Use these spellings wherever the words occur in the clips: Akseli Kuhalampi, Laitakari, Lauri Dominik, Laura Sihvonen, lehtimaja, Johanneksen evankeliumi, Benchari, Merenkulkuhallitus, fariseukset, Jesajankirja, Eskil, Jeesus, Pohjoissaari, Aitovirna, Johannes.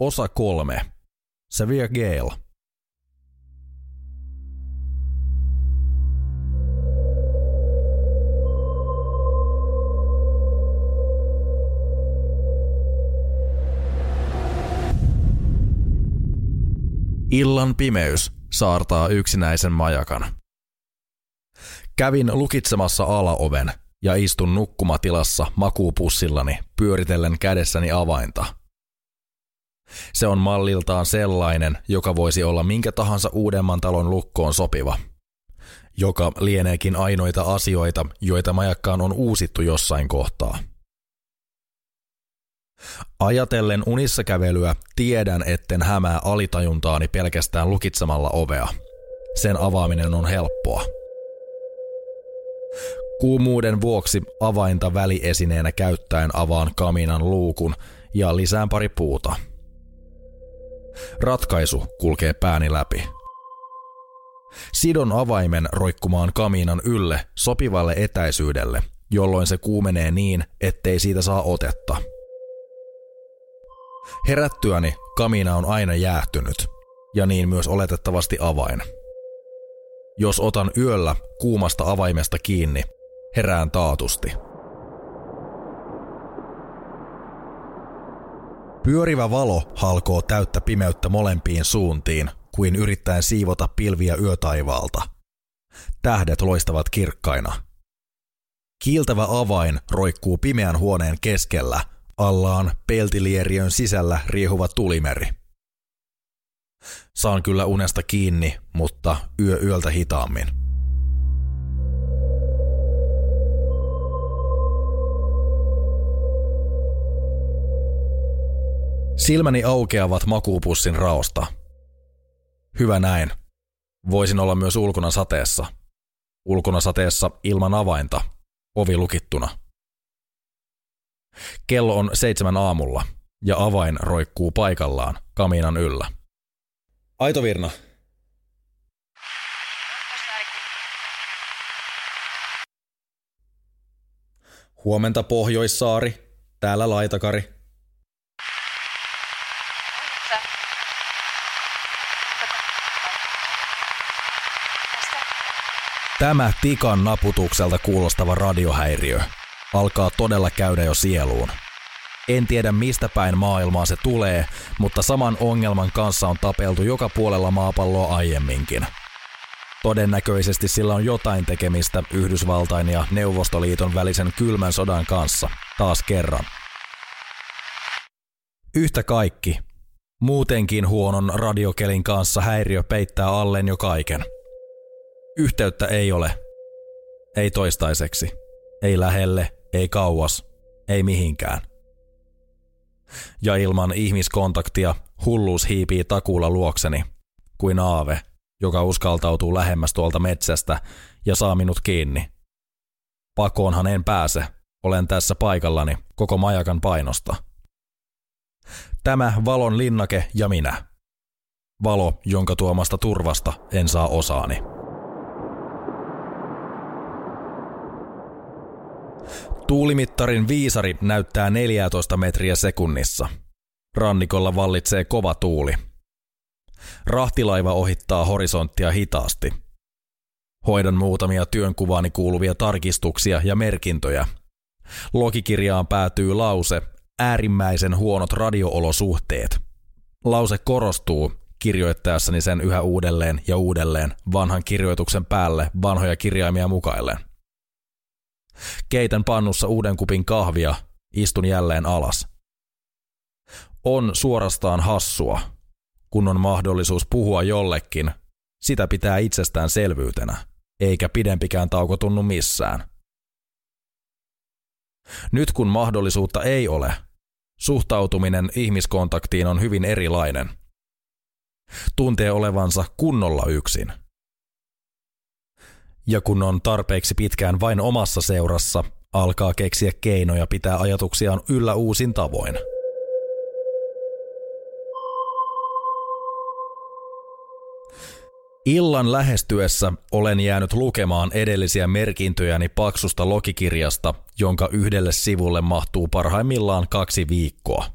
Osa 3. Severe Gale. Illan pimeys saartaa yksinäisen majakan. Kävin lukitsemassa alaoven ja istun nukkumatilassa makuupussillani pyöritellen kädessäni avainta. Se on malliltaan sellainen, joka voisi olla minkä tahansa uudemman talon lukkoon sopiva, joka lieneekin ainoita asioita, joita majakkaan on uusittu jossain kohtaa. Ajatellen unissa kävelyä tiedän, etten hämää alitajuntaani pelkästään lukitsemalla ovea. Sen avaaminen on helppoa. Kuumuuden vuoksi avainta väliesineenä käyttäen avaan kaminan luukun ja lisään pari puuta. Ratkaisu kulkee pääni läpi. Sidon avaimen roikkumaan kaminan ylle sopivalle etäisyydelle, jolloin se kuumenee niin, ettei siitä saa otetta. Herättyäni kamina on aina jäähtynyt, ja niin myös oletettavasti avain. Jos otan yöllä kuumasta avaimesta kiinni, herään taatusti. Pyörivä valo halkoo täyttä pimeyttä molempiin suuntiin, kuin yrittäen siivota pilviä yötaivaalta. Tähdet loistavat kirkkaina. Kiiltävä avain roikkuu pimeän huoneen keskellä, allaan peltilieriön sisällä riehuva tulimeri. Saan kyllä unesta kiinni, mutta yö yöltä hitaammin. Silmäni aukeavat makuupussin raosta. Hyvä näin. Voisin olla myös ulkona sateessa. Ulkona sateessa ilman avainta, ovi lukittuna. Kello on 7 aamulla ja avain roikkuu paikallaan kaminan yllä. Aitovirna. Huomenta Pohjoissaari, täällä Laitakari. Tämä tikan naputukselta kuulostava radiohäiriö alkaa todella käydä jo sieluun. En tiedä mistä päin maailmaa se tulee, mutta saman ongelman kanssa on tapeltu joka puolella maapalloa aiemminkin. Todennäköisesti sillä on jotain tekemistä Yhdysvaltain ja Neuvostoliiton välisen kylmän sodan kanssa, taas kerran. Yhtä kaikki, muutenkin huonon radiokelin kanssa häiriö peittää alleen jo kaiken. Yhteyttä ei ole. Ei toistaiseksi. Ei lähelle, ei kauas, ei mihinkään. Ja ilman ihmiskontaktia hulluus hiipii takuulla luokseni, kuin aave, joka uskaltautuu lähemmäs tuolta metsästä ja saa minut kiinni. Pakoonhan en pääse, olen tässä paikallani koko majakan painosta. Tämä valon linnake ja minä. Valo, jonka tuomasta turvasta en saa osaani. Tuulimittarin viisari näyttää 14 metriä sekunnissa. Rannikolla vallitsee kova tuuli. Rahtilaiva ohittaa horisonttia hitaasti. Hoidan muutamia työnkuvaani kuuluvia tarkistuksia ja merkintöjä. Logikirjaan päätyy lause "äärimmäisen huonot radioolosuhteet". Lause korostuu kirjoittaessani sen yhä uudelleen ja uudelleen vanhan kirjoituksen päälle vanhoja kirjaimia mukaillen. Keitän pannussa uuden kupin kahvia, istun jälleen alas. On suorastaan hassua, kun on mahdollisuus puhua jollekin, sitä pitää itsestäänselvyytenä, eikä pidempikään tauko tunnu missään. Nyt kun mahdollisuutta ei ole, suhtautuminen ihmiskontaktiin on hyvin erilainen. Tuntee olevansa kunnolla yksin. Ja kun on tarpeeksi pitkään vain omassa seurassa, alkaa keksiä keinoja pitää ajatuksiaan yllä uusin tavoin. Illan lähestyessä olen jäänyt lukemaan edellisiä merkintöjäni paksusta logikirjasta, jonka yhdelle sivulle mahtuu parhaimmillaan 2 viikkoa.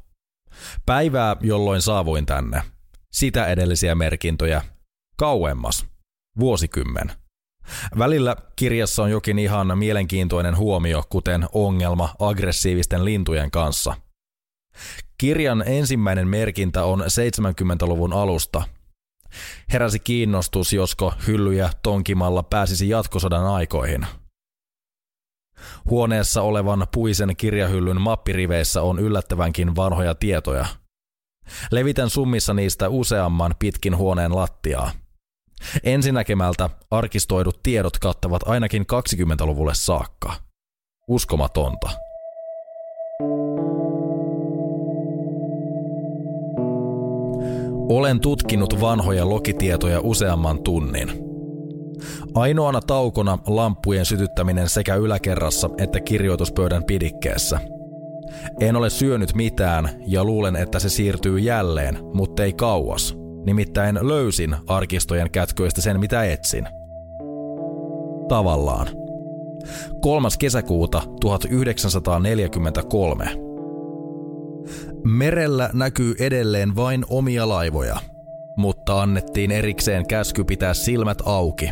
Päivää, jolloin saavuin tänne. Sitä edellisiä merkintöjä. Kauemmas. Vuosikymmen. Välillä kirjassa on jokin ihan mielenkiintoinen huomio, kuten ongelma aggressiivisten lintujen kanssa. Kirjan ensimmäinen merkintä on 70-luvun alusta. Heräsi kiinnostus, josko hyllyjä tonkimalla pääsisi jatkosodan aikoihin. Huoneessa olevan puisen kirjahyllyn mappiriveissä on yllättävänkin vanhoja tietoja. Levitän summissa niistä useamman pitkin huoneen lattiaa. Ensinäkemältä arkistoidut tiedot kattavat ainakin 20-luvulle saakka. Uskomatonta. Olen tutkinut vanhoja lokitietoja useamman tunnin. Ainoana taukona lamppujen sytyttäminen sekä yläkerrassa että kirjoituspöydän pidikkeessä. En ole syönyt mitään ja luulen, että se siirtyy jälleen, mutta ei kauas. Nimittäin löysin arkistojen kätköistä sen, mitä etsin. Tavallaan. 3. kesäkuuta 1943. Merellä näkyy edelleen vain omia laivoja, mutta annettiin erikseen käsky pitää silmät auki.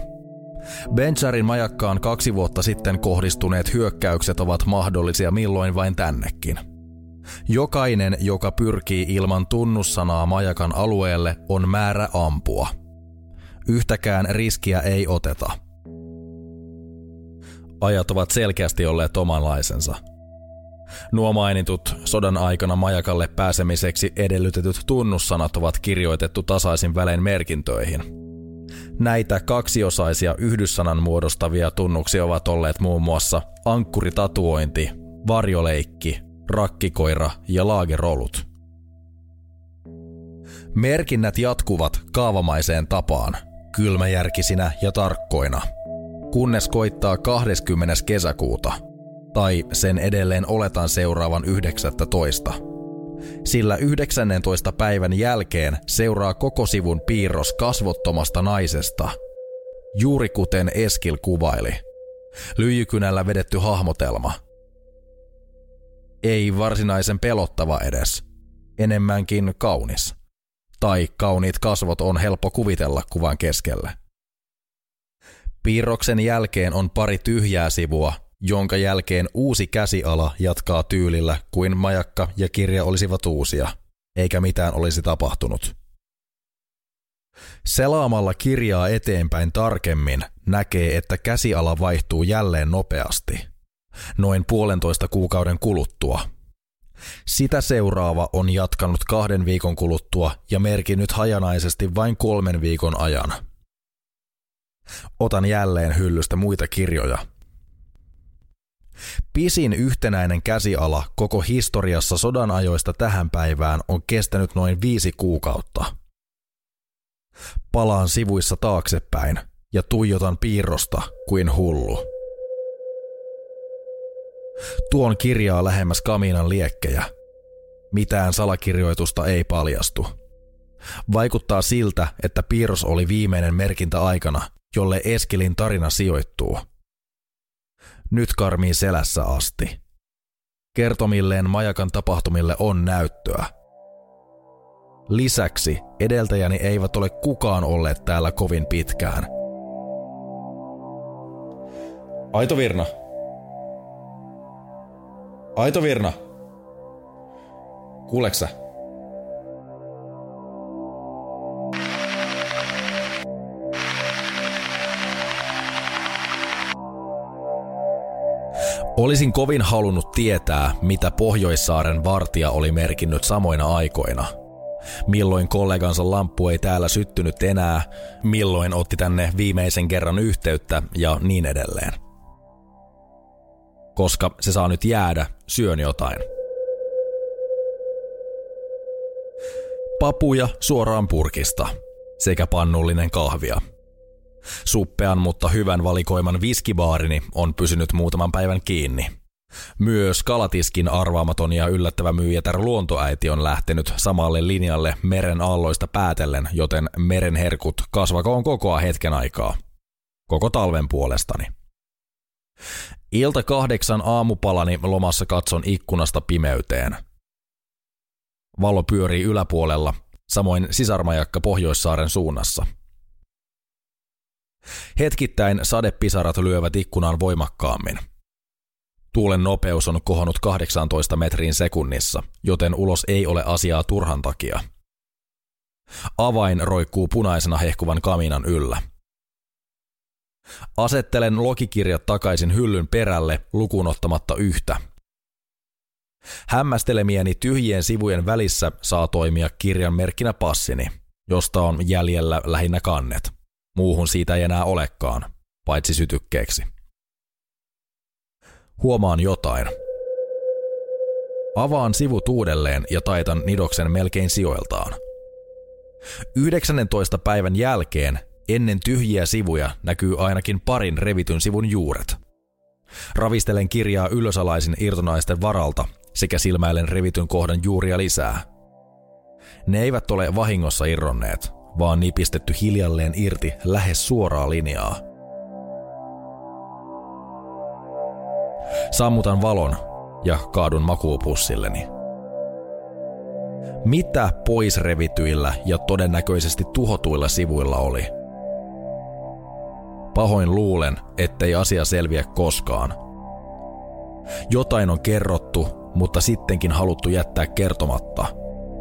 Bencharin majakkaan 2 vuotta sitten kohdistuneet hyökkäykset ovat mahdollisia milloin vain tännekin. Jokainen, joka pyrkii ilman tunnussanaa majakan alueelle, on määrä ampua. Yhtäkään riskiä ei oteta. Ajat ovat selkeästi olleet omanlaisensa. Nuo mainitut sodan aikana majakalle pääsemiseksi edellytetyt tunnussanat ovat kirjoitettu tasaisin välein merkintöihin. Näitä kaksiosaisia yhdyssanan muodostavia tunnuksia ovat olleet muun muassa ankkuritatuointi, varjoleikki, rakkikoira ja laagerolut. Merkinnät jatkuvat kaavamaiseen tapaan, kylmäjärkisinä ja tarkkoina, kunnes koittaa 20. kesäkuuta, tai sen edelleen oletan seuraavan 19. Sillä 19. päivän jälkeen seuraa koko sivun piirros kasvottomasta naisesta, juuri kuten Eskil kuvaili. Lyijykynällä vedetty hahmotelma. Ei varsinaisen pelottava edes. Enemmänkin kaunis. Tai kauniit kasvot on helppo kuvitella kuvan keskellä. Piirroksen jälkeen on pari tyhjää sivua, jonka jälkeen uusi käsiala jatkaa tyylillä kuin majakka ja kirja olisivat uusia, eikä mitään olisi tapahtunut. Selaamalla kirjaa eteenpäin tarkemmin näkee, että käsiala vaihtuu jälleen nopeasti. Noin 1,5 kuukauden kuluttua. Sitä seuraava on jatkanut 2 viikon kuluttua ja merkinnyt hajanaisesti vain 3 viikon ajan. Otan jälleen hyllystä muita kirjoja. Pisin yhtenäinen käsiala koko historiassa sodan ajoista tähän päivään on kestänyt noin 5 kuukautta. Palaan sivuissa taaksepäin ja tuijotan piirrosta kuin hullu. Tuon kirjaa lähemmäs kamiinan liekkejä. Mitään salakirjoitusta ei paljastu. Vaikuttaa siltä, että piirros oli viimeinen merkintä aikana, jolle Eskilin tarina sijoittuu. Nyt karmiin selässä asti. Kertomilleen majakan tapahtumille on näyttöä. Lisäksi edeltäjäni eivät ole kukaan olleet täällä kovin pitkään. Aitovirna! Aitovirna! Kuuleeko sä? Olisin kovin halunnut tietää, mitä Pohjoissaaren vartija oli merkinnyt samoina aikoina. Milloin kollegansa lamppu ei täällä syttynyt enää, milloin otti tänne viimeisen kerran yhteyttä ja niin edelleen. Koska se saa nyt jäädä, syön jotain. Papuja suoraan purkista sekä pannullinen kahvia. Suppean, mutta hyvän valikoiman viskibaarini on pysynyt muutaman päivän kiinni. Myös kalatiskin arvaamaton ja yllättävä myyjätär luontoäiti on lähtenyt samalle linjalle meren aalloista päätellen, joten merenherkut kasvakoon kokoa hetken aikaa. Koko talven puolestani. Ilta 8 aamupalani lomassa katson ikkunasta pimeyteen. Valo pyörii yläpuolella, samoin sisarmajakka Pohjoissaaren suunnassa. Hetkittäin sadepisarat lyövät ikkunaan voimakkaammin. Tuulen nopeus on kohonnut 18 metriin sekunnissa, joten ulos ei ole asiaa turhan takia. Avain roikkuu punaisena hehkuvan kaminan yllä. Asettelen lokikirjat takaisin hyllyn perälle lukuun ottamatta yhtä. Hämmästelemieni tyhjien sivujen välissä saa toimia kirjan merkkinä passini, josta on jäljellä lähinnä kannet. Muuhun siitä ei enää olekaan, paitsi sytykkeeksi. Huomaan jotain. Avaan sivut uudelleen ja taitan nidoksen melkein sijoiltaan. 19. päivän jälkeen ennen tyhjiä sivuja näkyy ainakin parin revityn sivun juuret. Ravistelen kirjaa ylösalaisin irtonaisten varalta sekä silmäilen revityn kohdan juuria lisää. Ne eivät ole vahingossa irronneet, vaan nipistetty hiljalleen irti lähes suoraa linjaa. Sammutan valon ja kaadun makuupussilleni. Mitä pois revityillä ja todennäköisesti tuhotuilla sivuilla oli? Pahoin luulen, ettei asia selviä koskaan. Jotain on kerrottu, mutta sittenkin haluttu jättää kertomatta,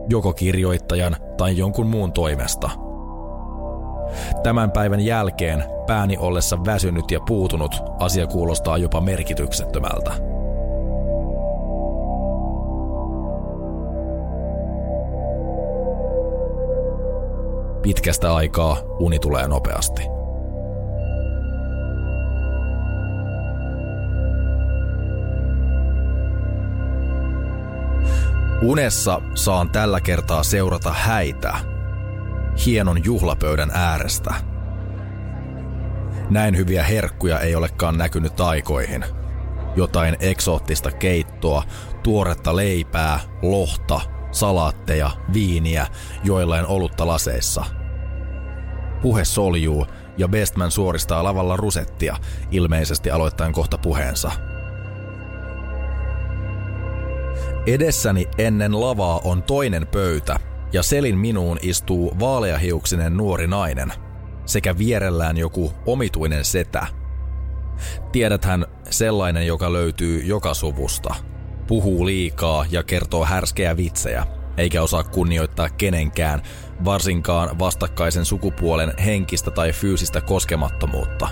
joko kirjoittajan tai jonkun muun toimesta. Tämän päivän jälkeen pääni ollessa väsynyt ja puutunut, asia kuulostaa jopa merkityksettömältä. Pitkästä aikaa uni tulee nopeasti. Unessa saan tällä kertaa seurata häitä hienon juhlapöydän äärestä. Näin hyviä herkkuja ei olekaan näkynyt aikoihin. Jotain eksoottista keittoa, tuoretta leipää, lohta, salaatteja, viiniä, joillain olutta laseissa. Puhe soljuu ja Bestman suoristaa lavalla rusettia, ilmeisesti aloittaen kohta puheensa. Edessäni ennen lavaa on toinen pöytä ja selin minuun istuu vaaleahiuksinen nuori nainen sekä vierellään joku omituinen setä. Tiedäthän, sellainen, joka löytyy joka suvusta. Puhuu liikaa ja kertoo härskeä vitsejä, eikä osaa kunnioittaa kenenkään, varsinkaan vastakkaisen sukupuolen henkistä tai fyysistä koskemattomuutta.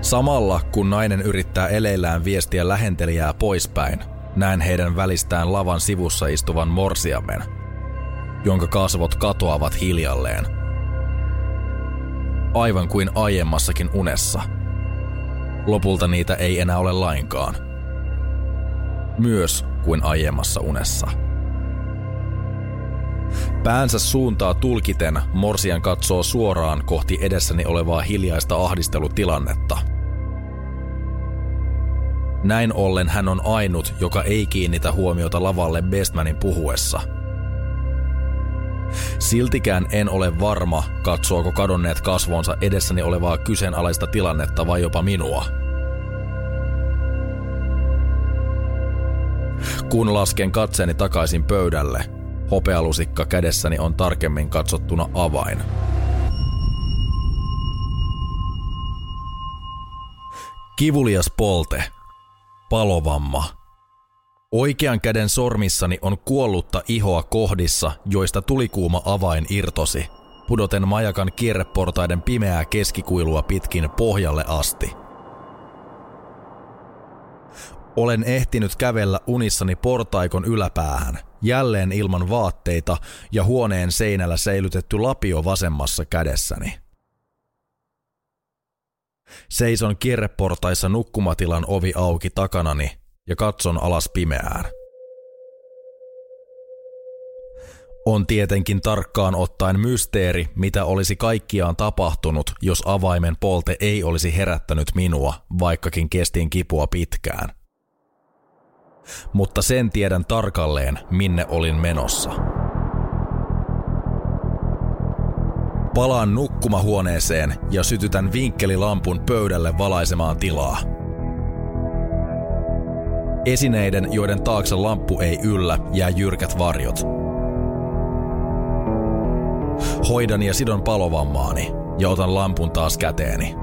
Samalla kun nainen yrittää eleillään viestiä lähentelijää poispäin, näen heidän välistään lavan sivussa istuvan morsiamen, jonka kasvot katoavat hiljalleen. Aivan kuin aiemmassakin unessa. Lopulta niitä ei enää ole lainkaan. Myös kuin aiemmassa unessa. Päänsä suuntaa tulkiten morsian katsoo suoraan kohti edessäni olevaa hiljaista ahdistelutilannetta. Näin ollen hän on ainut, joka ei kiinnitä huomiota lavalle Bestmanin puhuessa. Siltikään en ole varma, katsoako kadonneet kasvonsa edessäni olevaa kyseenalaista tilannetta vai jopa minua. Kun lasken katseeni takaisin pöydälle, hopealusikka kädessäni on tarkemmin katsottuna avain. Kivulias polte. Palovamma. Oikean käden sormissani on kuollutta ihoa kohdissa, joista tulikuuma avain irtosi, pudoten majakan kierreportaiden pimeää keskikuilua pitkin pohjalle asti. Olen ehtinyt kävellä unissani portaikon yläpäähän, jälleen ilman vaatteita ja huoneen seinällä säilytetty lapio vasemmassa kädessäni. Seison kierreportaissa nukkumatilan ovi auki takanani ja katson alas pimeään. On tietenkin tarkkaan ottaen mysteeri, mitä olisi kaikkiaan tapahtunut, jos avaimen polte ei olisi herättänyt minua, vaikkakin kestin kipua pitkään. Mutta sen tiedän tarkalleen, minne olin menossa. Palaan nukkumahuoneeseen ja sytytän vinkkelilampun pöydälle valaisemaan tilaa. Esineiden, joiden taakse lamppu ei yllä, jää jyrkät varjot. Hoidan ja sidon palovammaani ja otan lampun taas käteeni.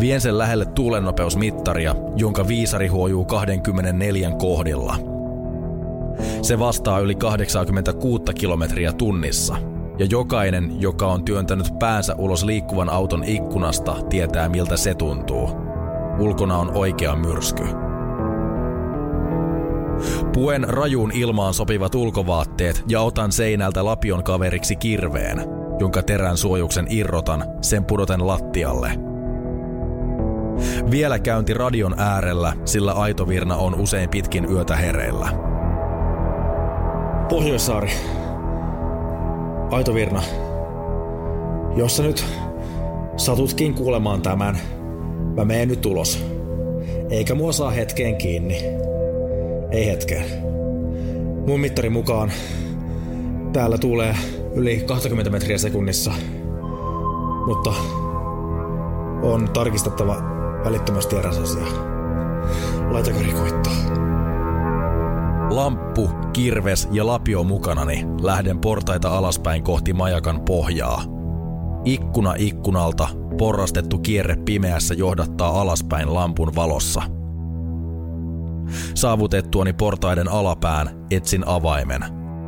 Vien sen lähelle tuulennopeusmittaria, jonka viisari huojuu 24 kohdilla. Se vastaa yli 86 kilometriä tunnissa, ja jokainen, joka on työntänyt päänsä ulos liikkuvan auton ikkunasta, tietää miltä se tuntuu. Ulkona on oikea myrsky. Puen rajuun ilmaan sopivat ulkovaatteet ja otan seinältä lapion kaveriksi kirveen, jonka terän suojuksen irrotan, sen pudoten lattialle. Vielä käynti radion äärellä, sillä Aitovirna on usein pitkin yötä hereillä. Pohjoissaari. Aitovirna. Jos sä nyt satutkin kuulemaan tämän, mä menen nyt ulos. Eikä mua saa hetkeen kiinni. Ei hetkeen. Mun mittarin mukaan täällä tulee yli 20 metriä sekunnissa. Mutta on tarkistettava välittömästi eräs asia. Laitakari koittaa. Lamppu, kirves ja lapio mukanani lähden portaita alaspäin kohti majakan pohjaa. Ikkuna ikkunalta porrastettu kierre pimeässä johdattaa alaspäin lampun valossa. Saavutettuani portaiden alapään etsin avaimen,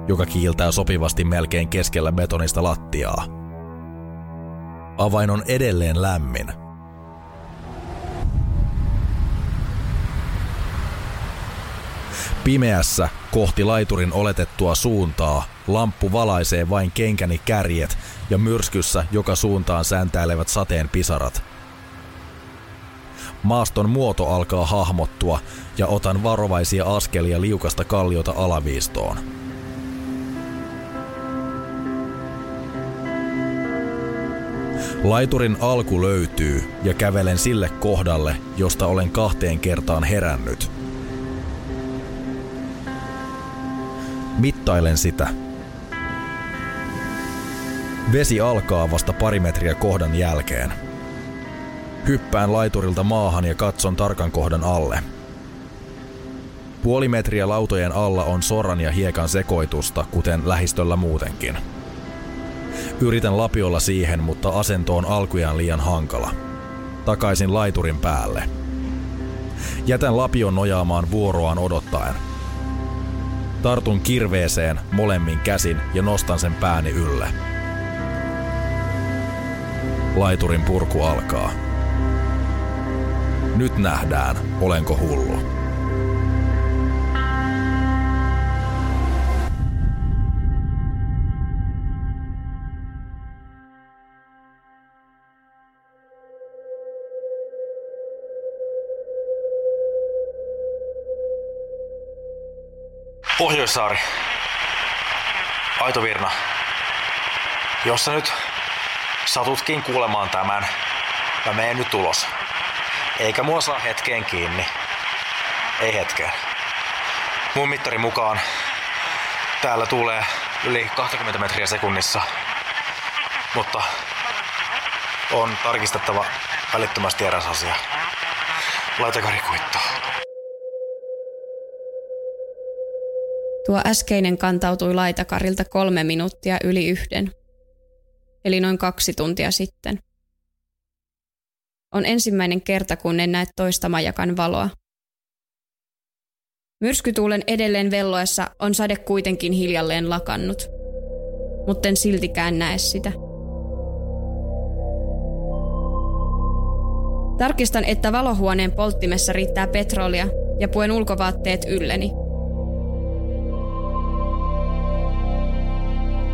joka kiiltää sopivasti melkein keskellä betonista lattiaa. Avain on edelleen lämmin. Pimeässä kohti laiturin oletettua suuntaa lamppu valaisee vain kenkäni kärjet ja myrskyssä joka suuntaan sääntäilevät sateen pisarat. Maaston muoto alkaa hahmottua ja otan varovaisia askelia liukasta kalliota alaviistoon. Laiturin alku löytyy ja kävelen sille kohdalle, josta olen 2 kertaan herännyt. Mittailen sitä. Vesi alkaa vasta pari metriä kohdan jälkeen. Hyppään laiturilta maahan ja katson tarkan kohdan alle. Puoli metriä lautojen alla on soran ja hiekan sekoitusta, kuten lähistöllä muutenkin. Yritän lapiolla siihen, mutta asento on alkujaan liian hankala. Takaisin laiturin päälle. Jätän lapion nojaamaan vuoroaan odottaen. Tartun kirveeseen molemmin käsin ja nostan sen pääni ylle. Laiturin purku alkaa. Nyt nähdään, olenko hullu. Pohjoissaari. Aitovirna. Jos sä nyt satutkin kuulemaan tämän, mä menen nyt ulos. Eikä mua saa hetkeen kiinni. Ei hetkeen. Mun mittarin mukaan täällä tulee yli 20 metriä sekunnissa. Mutta on tarkistettava välittömästi eräs asia. Laitakari kuittaa. Tuo äskeinen kantautui laitakarilta 1:03, eli noin 2 tuntia sitten. On ensimmäinen kerta, kun en näe toista majakan valoa. Myrskytuulen edelleen velloessa on sade kuitenkin hiljalleen lakannut, mutten siltikään näe sitä. Tarkistan, että valohuoneen polttimessa riittää petrolia ja puen ulkovaatteet ylleni.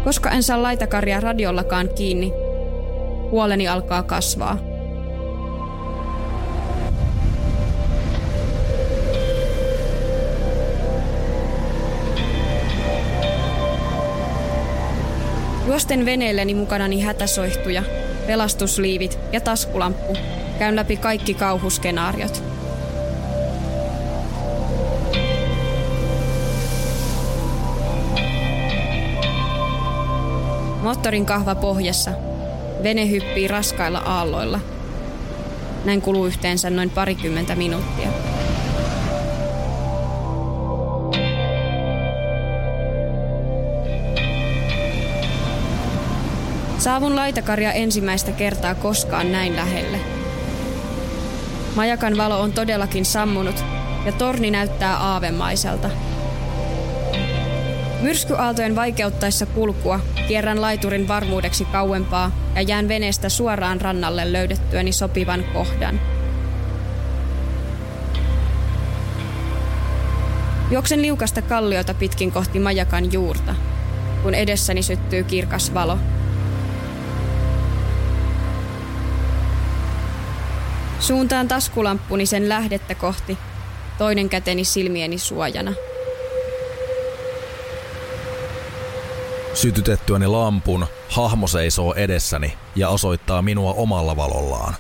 Koska en saa laitakaria radiollakaan kiinni, huoleni alkaa kasvaa. Juosten veneelleni mukanani hätäsoihtuja, pelastusliivit ja taskulamppu, käyn läpi kaikki kauhuskenaariot. Moottorin kahva pohjassa. Vene hyppii raskailla aalloilla. Näin kuluu yhteensä noin 20 minuuttia. Saavun laitakaria ensimmäistä kertaa koskaan näin lähelle. Majakan valo on todellakin sammunut ja torni näyttää aavemaiselta. Myrskyaaltojen vaikeuttaessa kulkua kierrän laiturin varmuudeksi kauempaa ja jään veneestä suoraan rannalle löydettyäni sopivan kohdan. Juoksen liukasta kalliota pitkin kohti majakan juurta, kun edessäni syttyy kirkas valo. Suuntaan taskulamppuni sen lähdettä kohti, toinen käteni silmieni suojana. Sytytettyäni lampun, hahmo seisoo edessäni ja osoittaa minua omalla valollaan.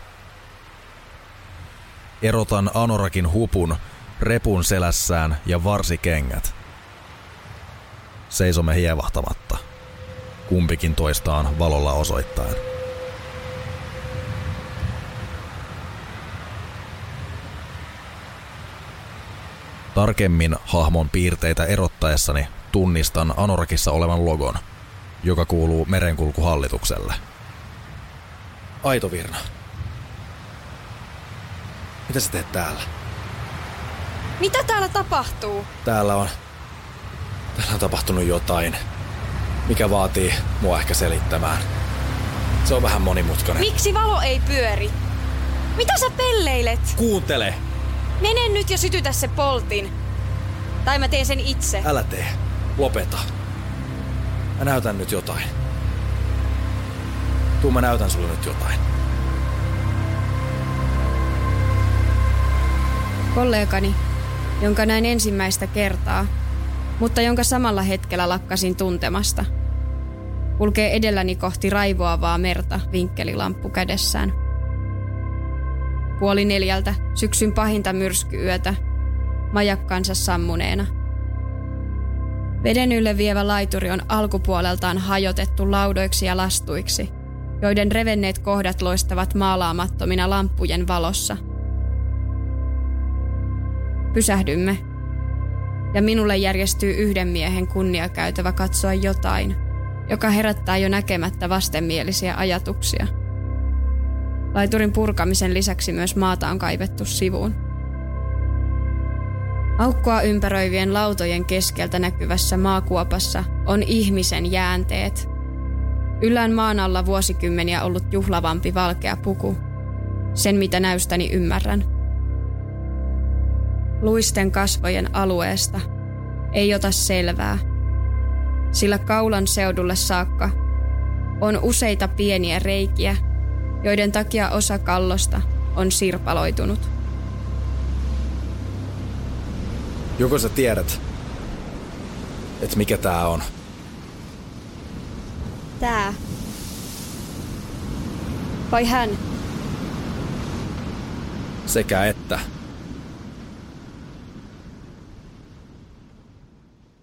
Erotan anorakin hupun, repun selässään ja varsikengät. Seisomme hievahtamatta, kumpikin toistaan valolla osoittaen. Tarkemmin hahmon piirteitä erottaessani tunnistan anorakissa olevan logon, joka kuuluu merenkulkuhallitukselle. Aitovirna. Mitä sä teet täällä? Mitä täällä tapahtuu? Täällä on tapahtunut jotain, mikä vaatii mua ehkä selittämään. Se on vähän monimutkainen. Miksi valo ei pyöri? Mitä sä pelleilet? Kuuntele! Mene nyt ja sytytä se poltin. Tai mä teen sen itse. Älä tee. Lopeta. Mä näytän nyt jotain. Mä näytän sulle nyt jotain. Kollegani, jonka näin ensimmäistä kertaa, mutta jonka samalla hetkellä lakkasin tuntemasta, kulkee edelläni kohti raivoavaa merta vinkkelilamppu kädessään. 3:30 syksyn pahinta myrskyyötä, majakkansa sammuneena. Veden ylle vievä laituri on alkupuoleltaan hajotettu laudoiksi ja lastuiksi, joiden revenneet kohdat loistavat maalaamattomina lamppujen valossa. Pysähdymme, ja minulle järjestyy yhden miehen kunniakäytävä katsoa jotain, joka herättää jo näkemättä vastenmielisiä ajatuksia. Laiturin purkamisen lisäksi myös maata on kaivettu sivuun. Aukkoa ympäröivien lautojen keskeltä näkyvässä maakuopassa on ihmisen jäänteet. Yllään maan alla vuosikymmeniä ollut juhlavampi valkea puku. Sen mitä näystäni ymmärrän. Luisten kasvojen alueesta ei ota selvää, sillä kaulan seudulle saakka on useita pieniä reikiä, joiden takia osa kallosta on sirpaloitunut. Joko sä tiedät, että mikä tää on? Tää. Vai hän? Sekä että.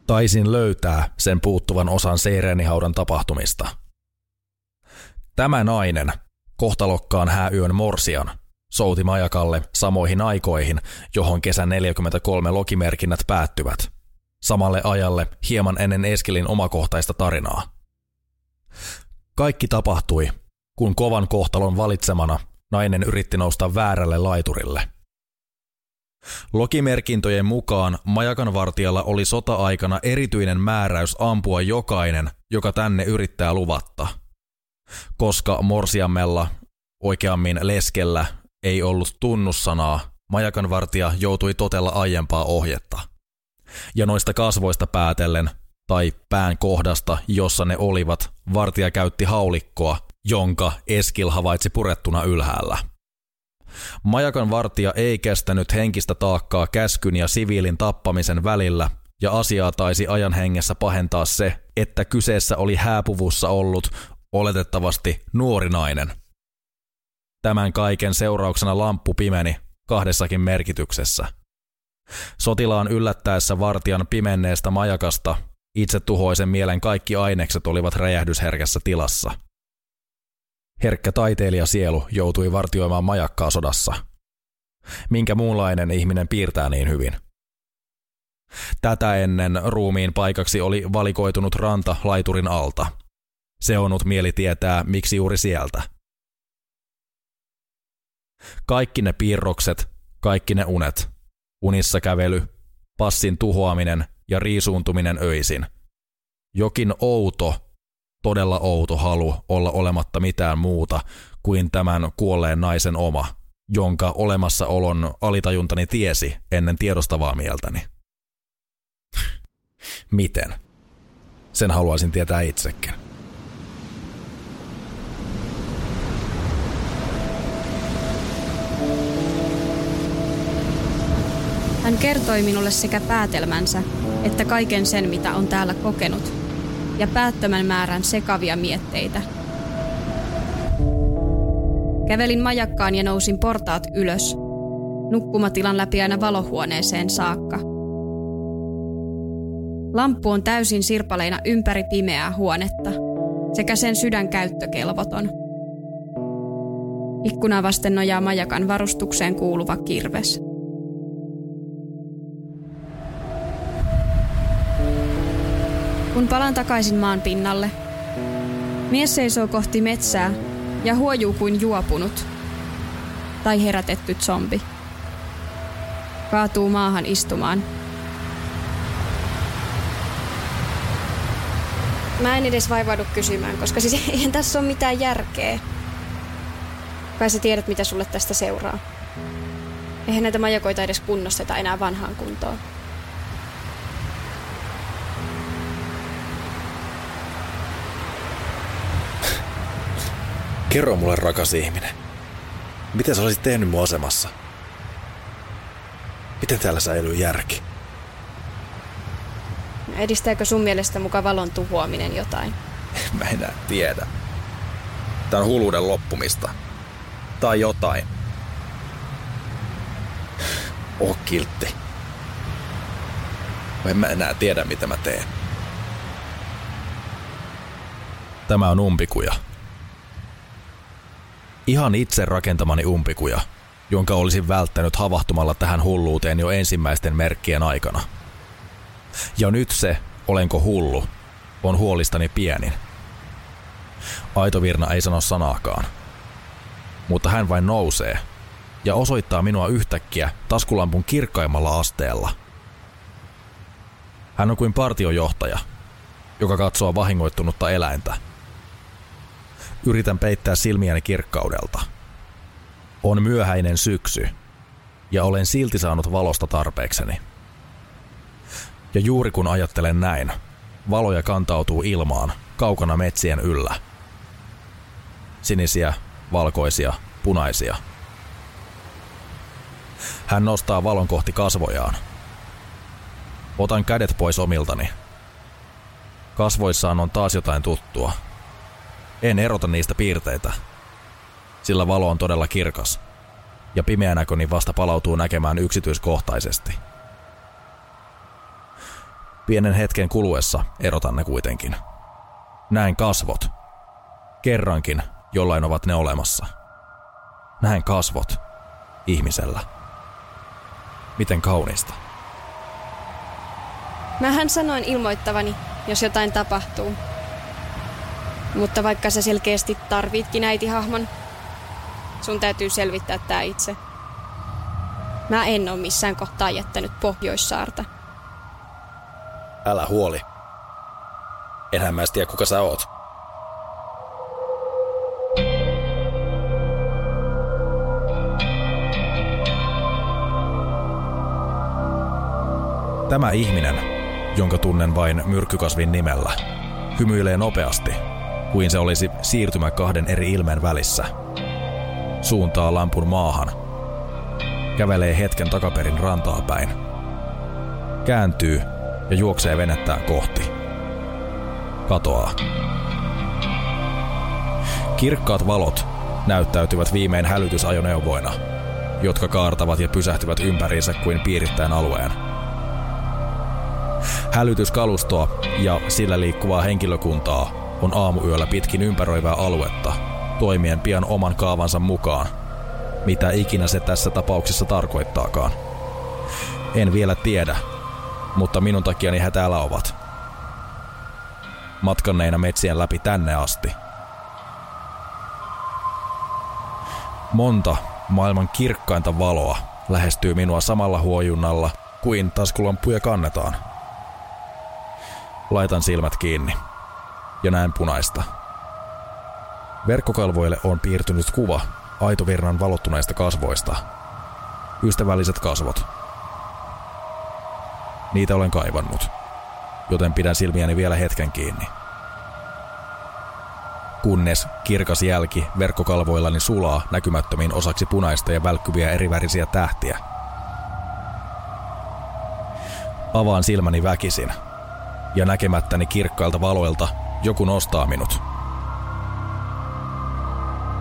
Taisin löytää sen puuttuvan osan seireenihaudan tapahtumista. Tämä nainen, kohtalokkaan hääyön morsian, souti majakalle samoihin aikoihin, johon kesän 43 lokimerkinnät päättyvät. Samalle ajalle hieman ennen Eskelin omakohtaista tarinaa. Kaikki tapahtui, kun kovan kohtalon valitsemana nainen yritti nousta väärälle laiturille. Lokimerkintöjen mukaan majakanvartijalla oli sota-aikana erityinen määräys ampua jokainen, joka tänne yrittää luvatta. Koska morsiammella, oikeammin leskellä, ei ollut tunnussanaa, majakanvartija joutui totella aiempaa ohjetta. Ja noista kasvoista päätellen, tai pään kohdasta, jossa ne olivat, vartija käytti haulikkoa, jonka Eskil havaitsi purettuna ylhäällä. Majakanvartija ei kestänyt henkistä taakkaa käskyn ja siviilin tappamisen välillä, ja asiaa taisi ajan hengessä pahentaa se, että kyseessä oli hääpuvussa ollut, oletettavasti nuori nainen. Tämän kaiken seurauksena lamppu pimeni kahdessakin merkityksessä. Sotilaan yllättäessä vartijan pimenneestä majakasta itsetuhoisen mielen kaikki ainekset olivat räjähdysherkässä tilassa. Herkkä taiteilijasielu joutui vartioimaan majakkaa sodassa. Minkä muunlainen ihminen piirtää niin hyvin? Tätä ennen ruumiin paikaksi oli valikoitunut ranta laiturin alta. Seonut mieli tietää, miksi juuri sieltä. Kaikki ne piirrokset, kaikki ne unet, unissa kävely, passin tuhoaminen ja riisuuntuminen öisin. Jokin outo, todella outo halu olla olematta mitään muuta kuin tämän kuolleen naisen oma, jonka olemassaolon alitajuntani tiesi ennen tiedostavaa mieltäni. Miten? Sen haluaisin tietää itsekin. Hän kertoi minulle sekä päätelmänsä, että kaiken sen, mitä on täällä kokenut, ja päättömän määrän sekavia mietteitä. Kävelin majakkaan ja nousin portaat ylös, nukkumatilan läpi aina valohuoneeseen saakka. Lamppu on täysin sirpaleina ympäri pimeää huonetta, sekä sen sydän käyttökelvoton. Ikkunaa vasten nojaa majakan varustukseen kuuluva kirves. Kun palaan takaisin maan pinnalle, mies seisoo kohti metsää ja huojuu kuin juopunut tai herätetty zombi. Kaatuu maahan istumaan. Mä en edes vaivaudu kysymään, koska siis eihän tässä ole mitään järkeä. Kai sä tiedät, mitä sulle tästä seuraa. Eihän näitä majakoita edes kunnosteta enää vanhaan kuntoon. Kerro mulle, rakas ihminen. Mitä sä olisit tehnyt mun asemassa? Miten täällä säilyy järki? Edistääkö sun mielestä muka valon tuhoaminen jotain? Mä enää tiedä. Tää on hulluuden loppumista. Tai jotain. Oo kiltti. En mä enää tiedä, mitä mä teen. Tämä on umpikuja. Ihan itse rakentamani umpikuja, jonka olisin välttänyt havahtumalla tähän hulluuteen jo ensimmäisten merkkien aikana. Ja nyt se, olenko hullu, on huolistani pienin. Aitovirna ei sano sanaakaan. Mutta hän vain nousee ja osoittaa minua yhtäkkiä taskulampun kirkkaimmalla asteella. Hän on kuin partiojohtaja, joka katsoo vahingoittunutta eläintä. Yritän peittää silmiäni kirkkaudelta. On myöhäinen syksy, ja olen silti saanut valosta tarpeekseni. Ja juuri kun ajattelen näin, valoja kantautuu ilmaan, kaukana metsien yllä. Sinisiä, valkoisia, punaisia. Hän nostaa valon kohti kasvojaan. Otan kädet pois omiltani. Kasvoissaan on taas jotain tuttua. En erota niistä piirteitä, sillä valo on todella kirkas, ja pimeä näköni vasta palautuu näkemään yksityiskohtaisesti. Pienen hetken kuluessa erotan ne kuitenkin. Näen kasvot. Kerrankin jollain ovat ne olemassa. Näen kasvot. Ihmisellä. Miten kaunista. Mähän sanoin ilmoittavani, jos jotain tapahtuu. Mutta vaikka sä selkeästi tarvitkin äitihahmon, sun täytyy selvittää tää itse. Mä en oo missään kohtaa jättänyt Pohjoissaarta. Älä huoli. Enhän mä tiedä, kuka sä oot. Tämä ihminen, jonka tunnen vain myrkkykasvin nimellä, hymyilee nopeasti, kuin se olisi siirtymä kahden eri ilmeen välissä. Suuntaa lampun maahan. Kävelee hetken takaperin rantaa päin. Kääntyy ja juoksee venettään kohti. Katoaa. Kirkkaat valot näyttäytyvät viimein hälytysajoneuvoina, jotka kaartavat ja pysähtyvät ympäriinsä kuin piirittäen alueen. Hälytyskalustoa ja sillä liikkuvaa henkilökuntaa on aamuyöllä pitkin ympäröivää aluetta, toimien pian oman kaavansa mukaan, mitä ikinä se tässä tapauksessa tarkoittaakaan. En vielä tiedä, mutta minun takiani he täällä ovat. matkanneina metsien läpi tänne asti. Monta maailman kirkkainta valoa lähestyy minua samalla huojunnalla kuin taskulampuja kannetaan. Laitan silmät kiinni ja näen punaista. Verkkokalvoille on piirtynyt kuva Aitovirnan valottuneista kasvoista. Ystävälliset kasvot. Niitä olen kaivannut, joten pidän silmiäni vielä hetken kiinni. Kunnes kirkas jälki verkkokalvoillani sulaa näkymättömiin osaksi punaista ja välkkyviä erivärisiä tähtiä. Avaan silmäni väkisin, ja näkemättäni kirkkailta valoilta joku nostaa minut.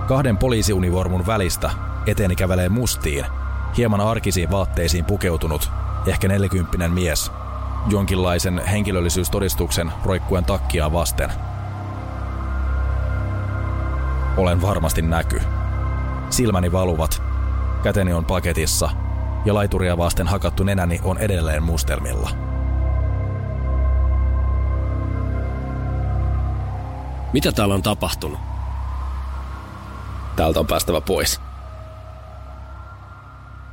Kahden poliisiunivormun välistä eteeni kävelee mustiin, hieman arkisiin vaatteisiin pukeutunut, ehkä 40-vuotias mies, jonkinlaisen henkilöllisyystodistuksen roikkuen takkiaan vasten. Olen varmasti näky. Silmäni valuvat, käteni on paketissa ja laituria vasten hakattu nenäni on edelleen mustelmilla. Mitä täällä on tapahtunut? Täältä on päästävä pois.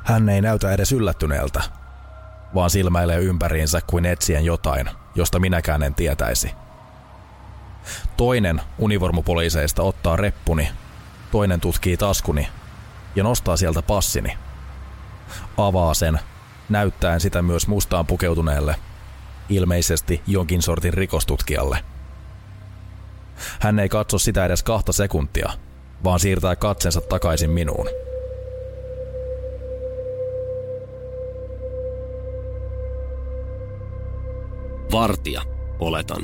Hän ei näytä edes yllättyneeltä, vaan silmäilee ympäriinsä kuin etsien jotain, josta minäkään en tietäisi. Toinen univormupoliiseista ottaa reppuni, toinen tutkii taskuni ja nostaa sieltä passini. Avaa sen, näyttäen sitä myös mustaan pukeutuneelle, ilmeisesti jonkin sortin rikostutkijalle. Hän ei katso sitä edes 2 sekuntia, vaan siirtää katsensa takaisin minuun. Vartija, oletan.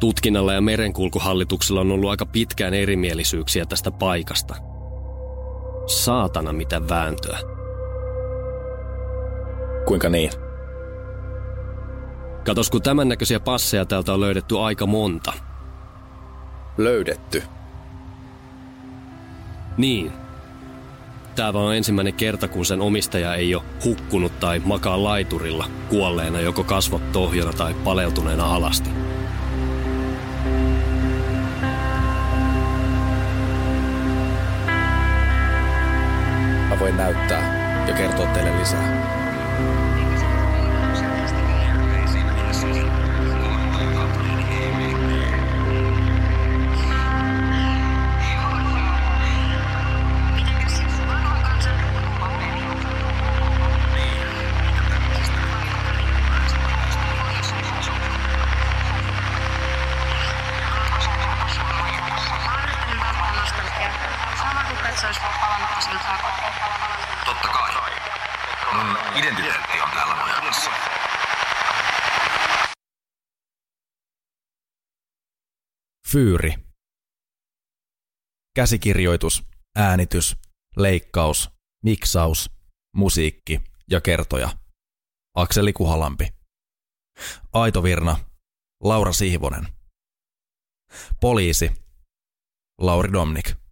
Tutkinnalla ja merenkulkuhallituksella on ollut aika pitkään erimielisyyksiä tästä paikasta. Saatana, mitä vääntöä. Kuinka niin? Katos, kun tämän näköisiä passeja täältä on löydetty aika monta. Löydetty? Niin. Tämä vaan on ensimmäinen kerta, kun sen omistaja ei ole hukkunut tai makaa laiturilla kuolleena joko kasvot tohjona tai paleltuneena alasti. Mä voin näyttää ja kertoa teille lisää. Totta kai. Mun identiteetti on täällä nojassa. Fyyri. Käsikirjoitus, äänitys, leikkaus, miksaus, musiikki ja kertoja. Akseli Kuhalampi. Aitovirna, Laura Sihvonen. Poliisi, Lauri Dominik.